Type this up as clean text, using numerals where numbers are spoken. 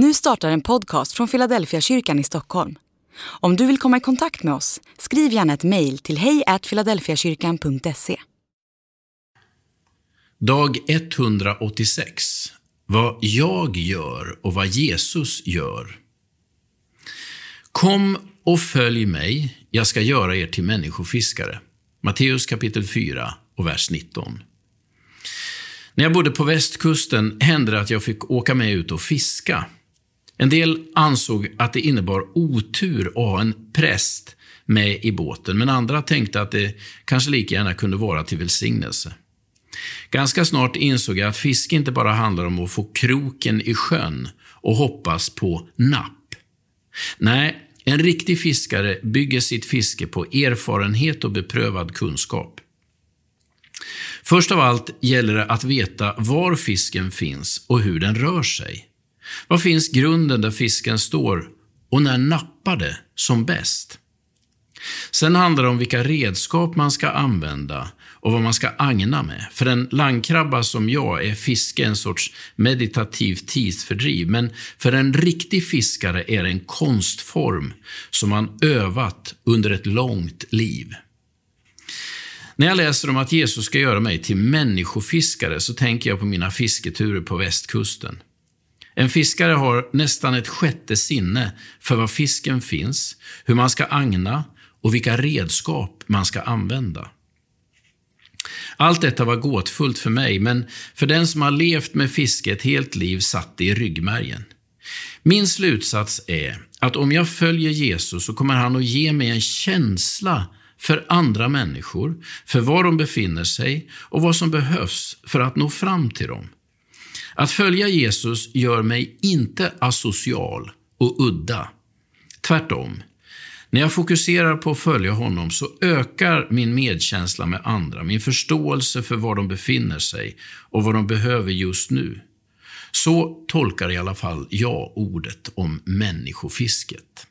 Nu startar en podcast från Filadelfiakyrkan i Stockholm. Om du vill komma i kontakt med oss, skriv gärna ett mejl till hej@filadelfiakyrkan.se. Dag 186. Vad jag gör och vad Jesus gör. Kom och följ mig, jag ska göra er till människofiskare. Matteus kapitel 4 och vers 19. När jag bodde på västkusten hände det att jag fick åka med ut och fiska. En del ansåg att det innebar otur att ha en präst med i båten, men andra tänkte att det kanske lika gärna kunde vara till välsignelse. Ganska snart insåg jag att fiske inte bara handlar om att få kroken i sjön och hoppas på napp. Nej, en riktig fiskare bygger sitt fiske på erfarenhet och beprövad kunskap. Först av allt gäller det att veta var fisken finns och hur den rör sig. Var finns grunden där fisken står och när nappar det som bäst? Sen handlar det om vilka redskap man ska använda och vad man ska agna med. För en landkrabba som jag är fiske en sorts meditativ tidsfördriv, men för en riktig fiskare är det en konstform som man övat under ett långt liv. När jag läser om att Jesus ska göra mig till människofiskare så tänker jag på mina fisketurer på västkusten. En fiskare har nästan ett sjätte sinne för var fisken finns, hur man ska agna och vilka redskap man ska använda. Allt detta var gåtfullt för mig, men för den som har levt med fiske ett helt liv satt det i ryggmärgen. Min slutsats är att om jag följer Jesus så kommer han att ge mig en känsla för andra människor, för var de befinner sig och vad som behövs för att nå fram till dem. Att följa Jesus gör mig inte asocial och udda. Tvärtom, när jag fokuserar på att följa honom så ökar min medkänsla med andra, min förståelse för var de befinner sig och vad de behöver just nu. Så tolkar i alla fall jag ordet om människofisket.